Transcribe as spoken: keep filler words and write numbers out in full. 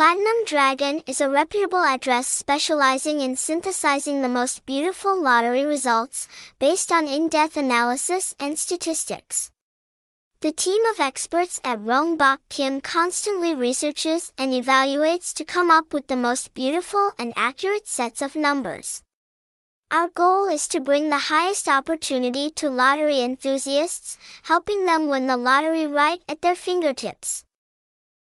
Platinum Dragon is a reputable address specializing in synthesizing the most beautiful lottery results based on in-depth analysis and statistics. The team of experts at Rong Bach Kim constantly researches and evaluates to come up with the most beautiful and accurate sets of numbers. Our goal is to bring the highest opportunity to lottery enthusiasts, helping them win the lottery right at their fingertips.